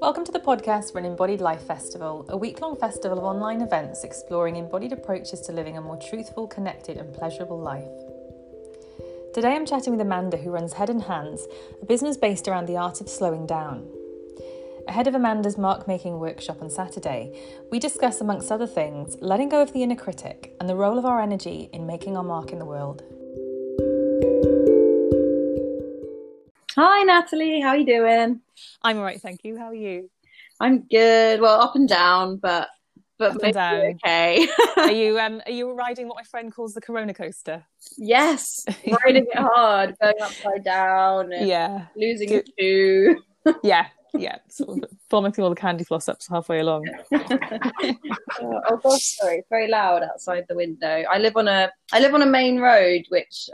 Welcome to the podcast for an Embodied Life Festival, a week-long festival of online events exploring embodied approaches to living a more truthful, connected and pleasurable life. Today I'm chatting with Amanda, who runs Head and Hands, a business based around the art of slowing down. Ahead of Amanda's mark-making workshop on Saturday, we discuss, amongst other things, letting go of the inner critic and the role of our energy in making our mark in the world. Hi Natalie, how are you doing? I'm all right, thank you. How are you? I'm good. Well, up and down, but maybe okay. Are you riding what my friend calls the Corona coaster? Yes, riding it hard, going upside down, and losing a shoe. Yeah, sort of vomiting all the candy floss ups halfway along. Oh gosh, sorry, it's very loud outside the window. I live on a main road, which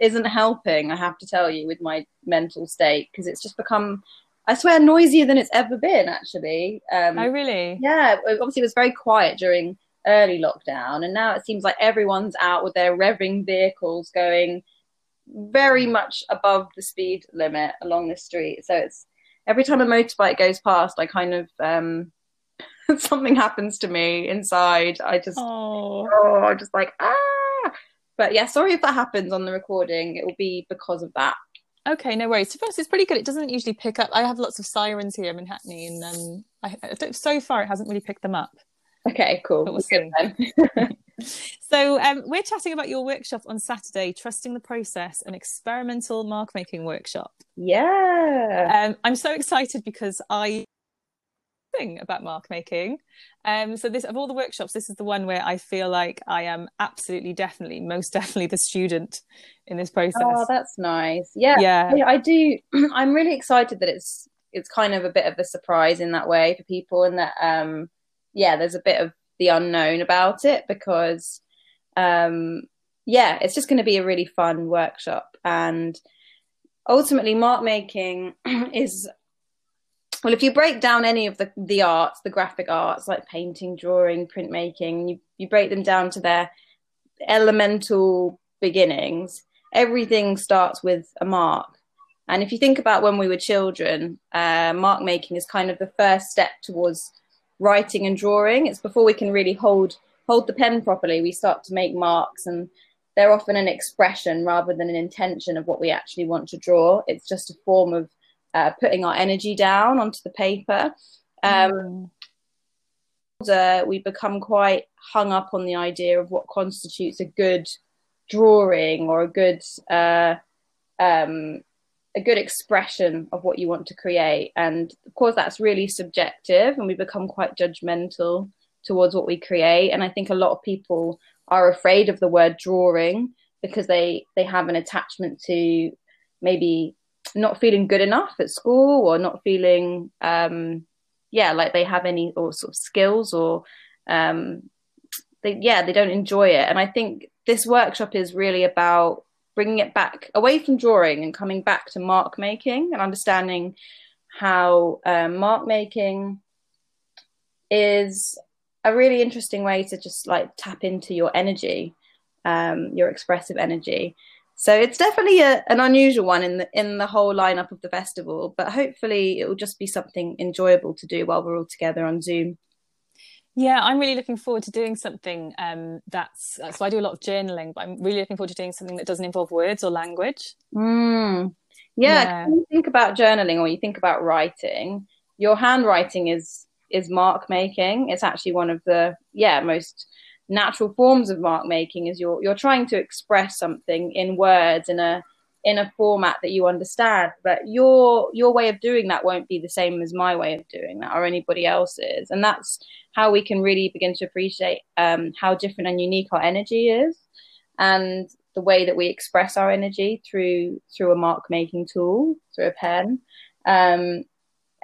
isn't helping, I have to tell you, with my mental state, because it's just become, I swear, noisier than it's ever been, actually. Oh, really? Yeah, obviously it was very quiet during early lockdown, and now it seems like everyone's out with their revving vehicles going very much above the speed limit along the street, so it's every time a motorbike goes past, I kind of, something happens to me inside. I'm just like, ah. But yeah, sorry if that happens on the recording. It will be because of that. Okay, no worries. To be honest, it's pretty good. It doesn't usually pick up. I have lots of sirens here in Hackney, and so far it hasn't really picked them up. Okay, cool. But we'll see. So we're chatting about your workshop on Saturday, Trusting the Process, an experimental mark-making workshop. Yeah. I'm so excited because I think about mark-making. So this, of all the workshops, this is the one where I feel like I am most definitely the student in this process. Oh, that's nice. Yeah. I do. I'm really excited that it's kind of a bit of a surprise in that way for people, and that, there's a bit of the unknown about it, because it's just going to be a really fun workshop. And ultimately, mark making is, well, if you break down any of the arts, the graphic arts like painting, drawing, printmaking, you break them down to their elemental beginnings, everything starts with a mark. And if you think about when we were children, mark making is kind of the first step towards writing and drawing. It's before we can really hold the pen properly, we start to make marks, and they're often an expression rather than an intention of what we actually want to draw. It's just a form of putting our energy down onto the paper. We become quite hung up on the idea of what constitutes a good drawing or a good expression of what you want to create. And of course that's really subjective, and we become quite judgmental towards what we create. And I think a lot of people are afraid of the word drawing because they have an attachment to maybe not feeling good enough at school, or not feeling like they have any or sort of skills, or they don't enjoy it. And I think this workshop is really about bringing it back away from drawing and coming back to mark making, and understanding how mark making is a really interesting way to just like tap into your energy, your expressive energy. So it's definitely an unusual one in the whole lineup of the festival, but hopefully it will just be something enjoyable to do while we're all together on Zoom. Yeah, I'm really looking forward to doing something so I do a lot of journaling, but I'm really looking forward to doing something that doesn't involve words or language. Yeah. When you think about journaling, or you think about writing, your handwriting is mark making. It's actually one of the most natural forms of mark making, is you're trying to express something in words in a format that you understand, but your way of doing that won't be the same as my way of doing that, or anybody else's. And that's how we can really begin to appreciate how different and unique our energy is, and the way that we express our energy through a mark making tool, through a pen.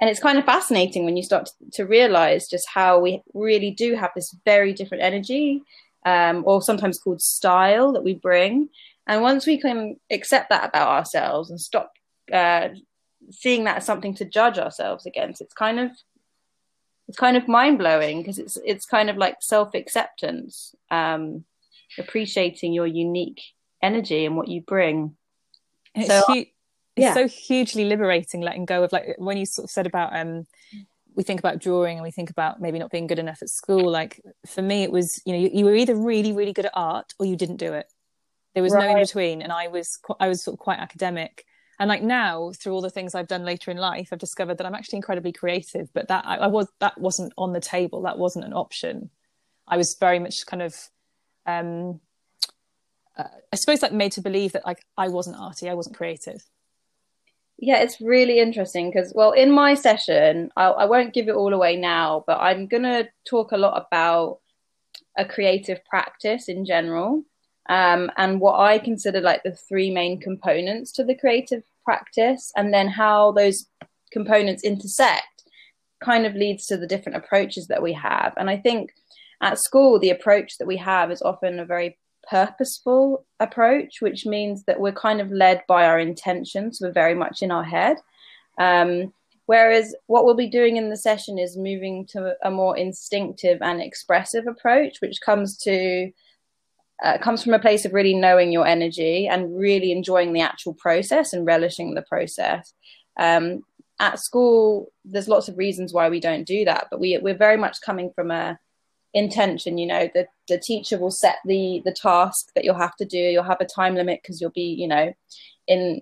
And it's kind of fascinating when you start to realize just how we really do have this very different energy, or sometimes called style, that we bring. And once we can accept that about ourselves and stop seeing that as something to judge ourselves against, it's kind of mind-blowing, because it's kind of like self-acceptance, appreciating your unique energy and what you bring. It's so, it's so hugely liberating, letting go of, like, when you sort of said about we think about drawing and we think about maybe not being good enough at school. Like, for me, it was, you know, you were either really, really good at art or you didn't do it. There was no in between. And I was sort of quite academic. And like now, through all the things I've done later in life, I've discovered that I'm actually incredibly creative, but that that wasn't on the table. That wasn't an option. I was very much kind of, I suppose, like, made to believe that, like, I wasn't arty, I wasn't creative. Yeah, it's really interesting because, well, in my session, I won't give it all away now, but I'm going to talk a lot about a creative practice in general, and what I consider, like, the three main components to the creative practice, and then how those components intersect kind of leads to the different approaches that we have. And I think at school, the approach that we have is often a very purposeful approach, which means that we're kind of led by our intentions. We're very much in our head. Whereas what we'll be doing in the session is moving to a more instinctive and expressive approach, which comes from a place of really knowing your energy and really enjoying the actual process and relishing the process. At school, there's lots of reasons why we don't do that, but we're very much coming from a intention. You know, the teacher will set the task that you'll have to do. You'll have a time limit because you'll be, you know, in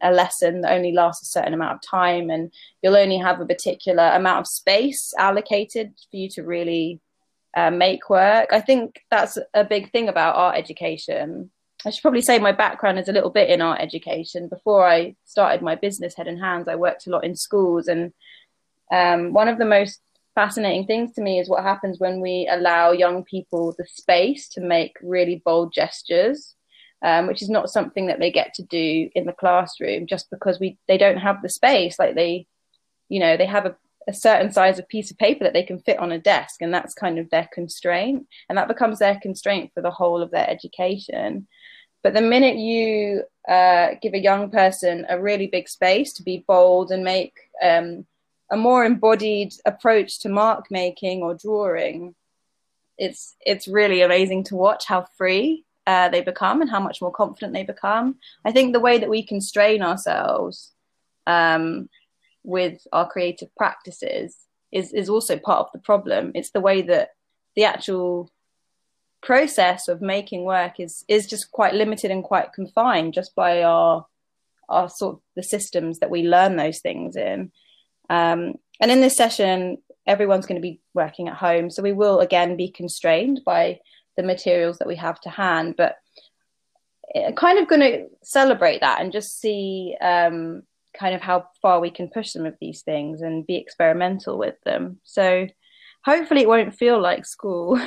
a lesson that only lasts a certain amount of time, and you'll only have a particular amount of space allocated for you to really make work. I think that's a big thing about art education. I should probably say my background is a little bit in art education. Before I started my business, Head and Hands, I worked a lot in schools, and one of the most fascinating things to me is what happens when we allow young people the space to make really bold gestures, which is not something that they get to do in the classroom, just because they don't have the space. Like, they, you know, they have a certain size of piece of paper that they can fit on a desk, and that's kind of their constraint, and that becomes their constraint for the whole of their education. But the minute you give a young person a really big space to be bold and make a more embodied approach to mark making or drawing, it's really amazing to watch how free they become and how much more confident they become. I think the way that we constrain ourselves with our creative practices is also part of the problem. It's the way that the actual process of making work is just quite limited and quite confined just by our sort of the systems that we learn those things in. And in this session, everyone's going to be working at home, so we will again be constrained by the materials that we have to hand, but I'm kind of going to celebrate that and just see kind of how far we can push some of these things and be experimental with them. So hopefully it won't feel like school.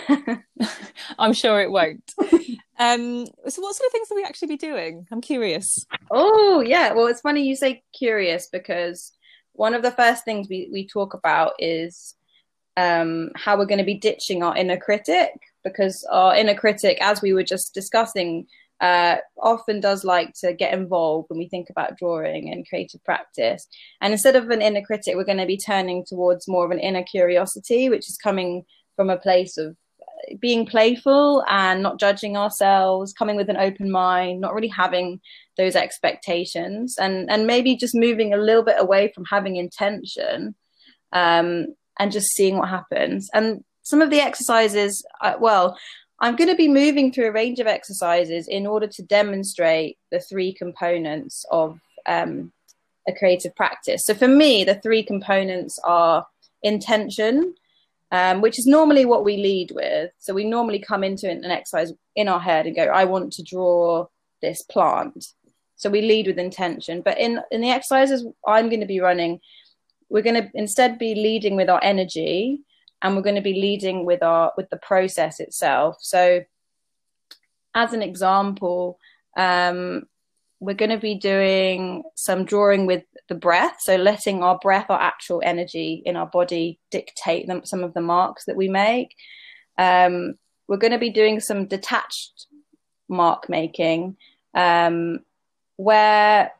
I'm sure it won't. So what sort of things will we actually be doing? I'm curious. Oh yeah, well, it's funny you say curious, because one of the first things we talk about is how we're going to be ditching our inner critic, because our inner critic, as we were just discussing, often does like to get involved when we think about drawing and creative practice. And instead of an inner critic, we're going to be turning towards more of an inner curiosity, which is coming from a place of being playful and not judging ourselves, coming with an open mind, not really having those expectations, and maybe just moving a little bit away from having intention, and just seeing what happens. And some of the exercises, I'm going to be moving through a range of exercises in order to demonstrate the three components of a creative practice. So for me, the three components are intention, which is normally what we lead with. So we normally come into an exercise in our head and go, I want to draw this plant. So we lead with intention. But in the exercises I'm going to be running, we're going to instead be leading with our energy, and we're going to be leading with the process itself. So as an example, we're going to be doing some drawing with the breath, so letting our breath, our actual energy in our body, dictate some of the marks that we make. We're going to be doing some detached mark making, where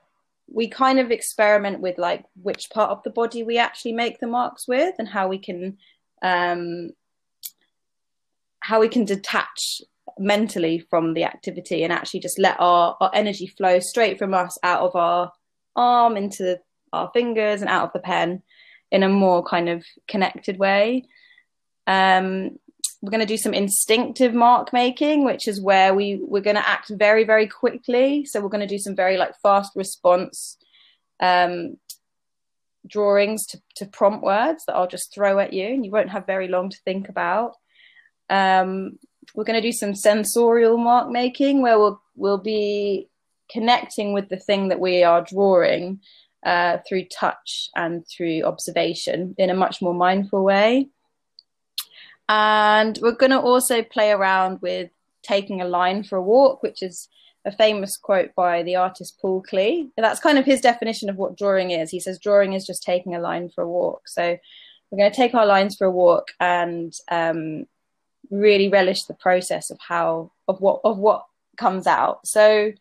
we kind of experiment with, like, which part of the body we actually make the marks with, and how we can detach mentally from the activity and actually just let our energy flow straight from us out of our arm into our fingers and out of the pen in a more kind of connected way. We're going to do some instinctive mark making, which is where we're going to act very, very quickly. So we're going to do some very like fast response drawings to prompt words that I'll just throw at you, and you won't have very long to think about. We're going to do some sensorial mark making, where we'll be connecting with the thing that we are drawing through touch and through observation in a much more mindful way. And we're going to also play around with taking a line for a walk, which is a famous quote by the artist Paul Klee. And that's kind of his definition of what drawing is. He says drawing is just taking a line for a walk. So we're going to take our lines for a walk and really relish the process of what comes out. So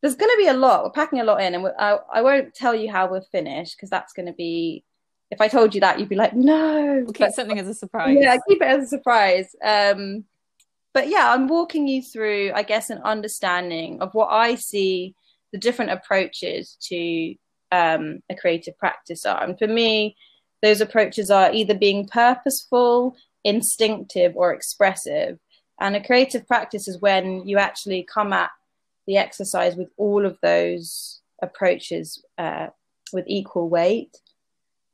there's going to be a lot. We're packing a lot in, and I won't tell you how we're finished, because that's going to be, if I told you that, you'd be like, no. We'll keep something as a surprise. Yeah, keep it as a surprise. But yeah, I'm walking you through, I guess, an understanding of what I see the different approaches to a creative practice are. And for me, those approaches are either being purposeful, instinctive, or expressive. And a creative practice is when you actually come at the exercise with all of those approaches with equal weight.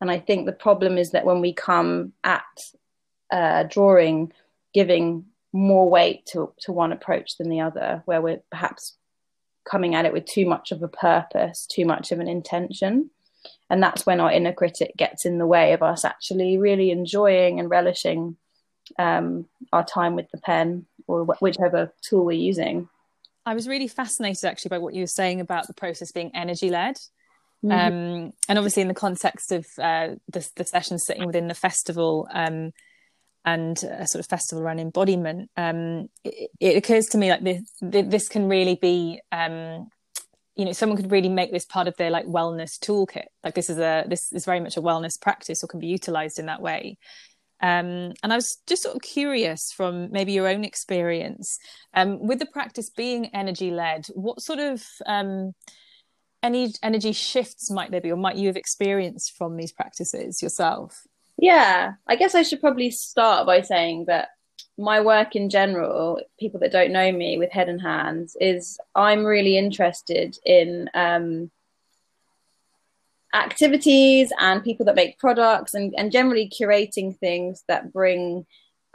And I think the problem is that when we come at drawing, giving more weight to one approach than the other, where we're perhaps coming at it with too much of a purpose, too much of an intention. And that's when our inner critic gets in the way of us actually really enjoying and relishing our time with the pen or whichever tool we're using. I was really fascinated actually by what you were saying about the process being energy-led. Mm-hmm. And obviously in the context of the session sitting within the festival, and a sort of festival around embodiment, it occurs to me like this can really be, someone could really make this part of their like wellness toolkit. Like this is very much a wellness practice, or can be utilised in that way. And I was just sort of curious from maybe your own experience with the practice being energy-led, what sort of any energy shifts might there be, or might you have experienced from these practices yourself? Yeah, I guess I should probably start by saying that my work in general, people that don't know me with Head and Hands, is I'm really interested in activities and people that make products and generally curating things that bring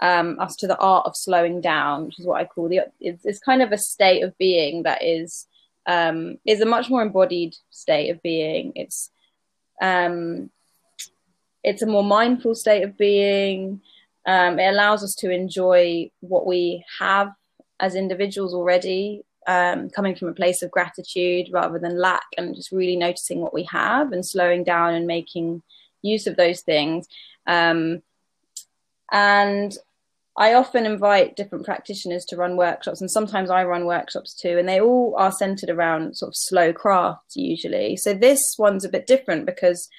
us to the art of slowing down, which is what I call it's kind of a state of being that is a much more embodied state of being. It's a more mindful state of being. It allows us to enjoy what we have as individuals already, coming from a place of gratitude rather than lack, and just really noticing what we have and slowing down and making use of those things. And I often invite different practitioners to run workshops, and sometimes I run workshops too, and they all are centered around sort of slow crafts usually. So this one's a bit different, because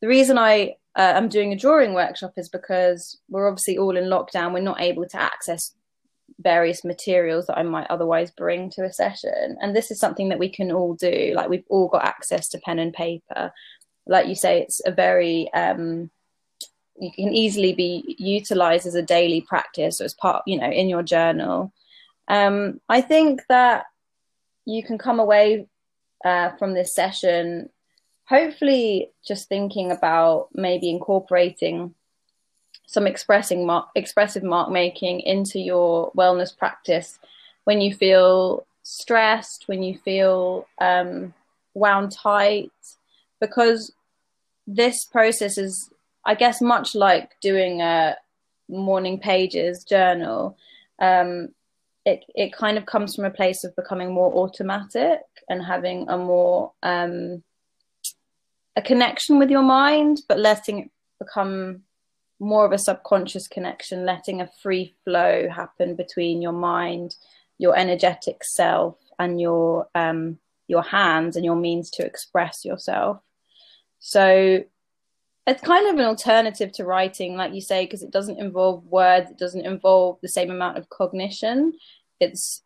the reason I am doing a drawing workshop is because we're obviously all in lockdown. We're not able to access various materials that I might otherwise bring to a session. And this is something that we can all do. Like, we've all got access to pen and paper. Like you say, it's a very... you can easily be utilized as a daily practice, or as part, in your journal. I think that you can come away from this session, hopefully just thinking about maybe incorporating some expressive mark making into your wellness practice when you feel stressed, when you feel wound tight, because this process is, I guess, much like doing a morning pages journal, it kind of comes from a place of becoming more automatic and having a more a connection with your mind, but letting it become more of a subconscious connection, letting a free flow happen between your mind, your energetic self, and your hands and your means to express yourself. So it's kind of an alternative to writing, like you say, because it doesn't involve words. It doesn't involve the same amount of cognition. It's,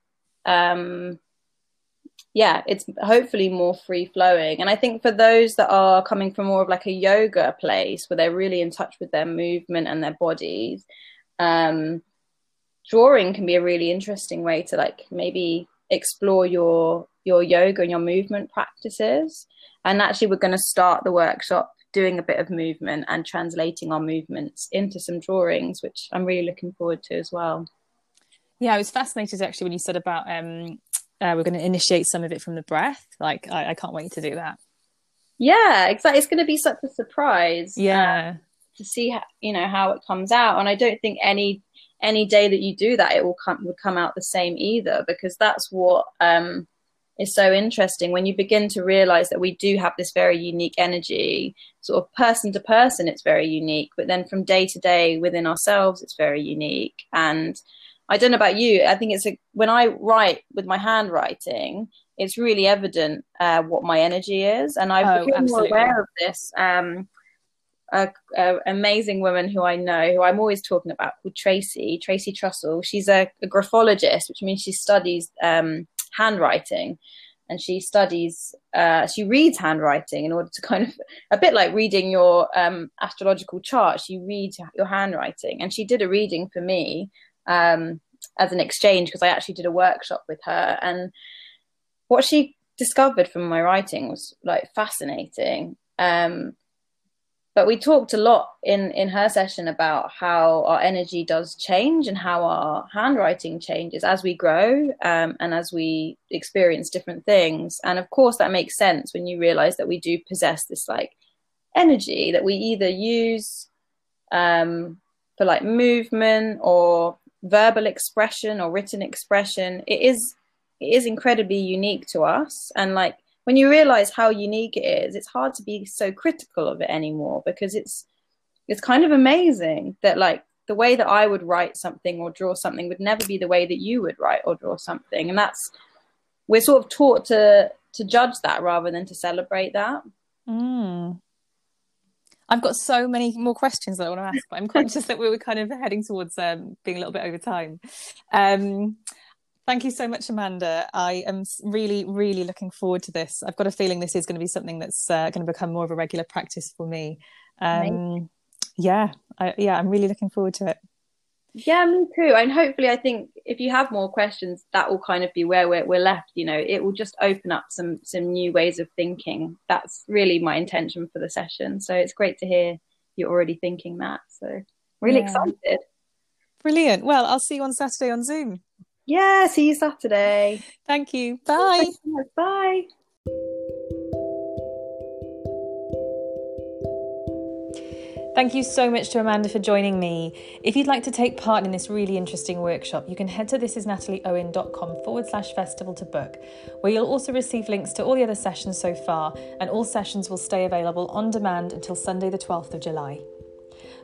yeah, it's hopefully more free flowing. And I think for those that are coming from more of like a yoga place where they're really in touch with their movement and their bodies, drawing can be a really interesting way to like maybe explore your yoga and your movement practices. And actually we're going to start the workshop doing a bit of movement and translating our movements into some drawings, which I'm really looking forward to as well. Yeah, I was fascinated actually when you said about we're going to initiate some of it from the breath. Like I can't wait to do that. Yeah, exactly. It's going to be such a surprise. Yeah, to see how, you know, how it comes out. And I don't think any day that you do that it would come out the same either, because that's what is so interesting when you begin to realize that we do have this very unique energy. Sort of person to person it's very unique, but then from day to day within ourselves it's very unique. And I don't know about you, I think it's when I write with my handwriting, it's really evident what my energy is. And I've become more aware of this. An amazing woman who I know, who I'm always talking about, called Tracy Trussell. She's a graphologist, which means she studies handwriting, and she studies, she reads handwriting in order to kind of, a bit like reading your astrological chart, she reads your handwriting. And she did a reading for me as an exchange, because I actually did a workshop with her, and what she discovered from my writing was like fascinating. But we talked a lot in her session about how our energy does change and how our handwriting changes as we grow and as we experience different things. And of course that makes sense when you realize that we do possess this like energy that we either use for like movement or verbal expression or written expression. It is incredibly unique to us. And like, when you realize how unique it is, it's hard to be so critical of it anymore, because it's kind of amazing that like the way that I would write something or draw something would never be the way that you would write or draw something. And that's, we're sort of taught to judge that rather than to celebrate that. Mm. I've got so many more questions that I want to ask, but I'm conscious that we were kind of heading towards being a little bit over time. Thank you so much, Amanda. I am really, really looking forward to this. I've got a feeling this is going to be something that's going to become more of a regular practice for me. I'm really looking forward to it. Yeah, me too. And hopefully, I think if you have more questions, that will kind of be where we're left. You know, it will just open up some new ways of thinking. That's really my intention for the session. So it's great to hear you're already thinking that. So really excited. Brilliant. Well, I'll see you on Saturday on Zoom. Yeah, see you Saturday. Thank you. Bye. Thank you. Bye. Thank you so much to Amanda for joining me. If you'd like to take part in this really interesting workshop, you can head to thisisnatalieowen.com/festival to book, where you'll also receive links to all the other sessions so far, and all sessions will stay available on demand until Sunday the 12th of July.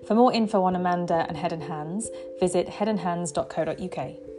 For more info on Amanda and Head and Hands, visit headandhands.co.uk.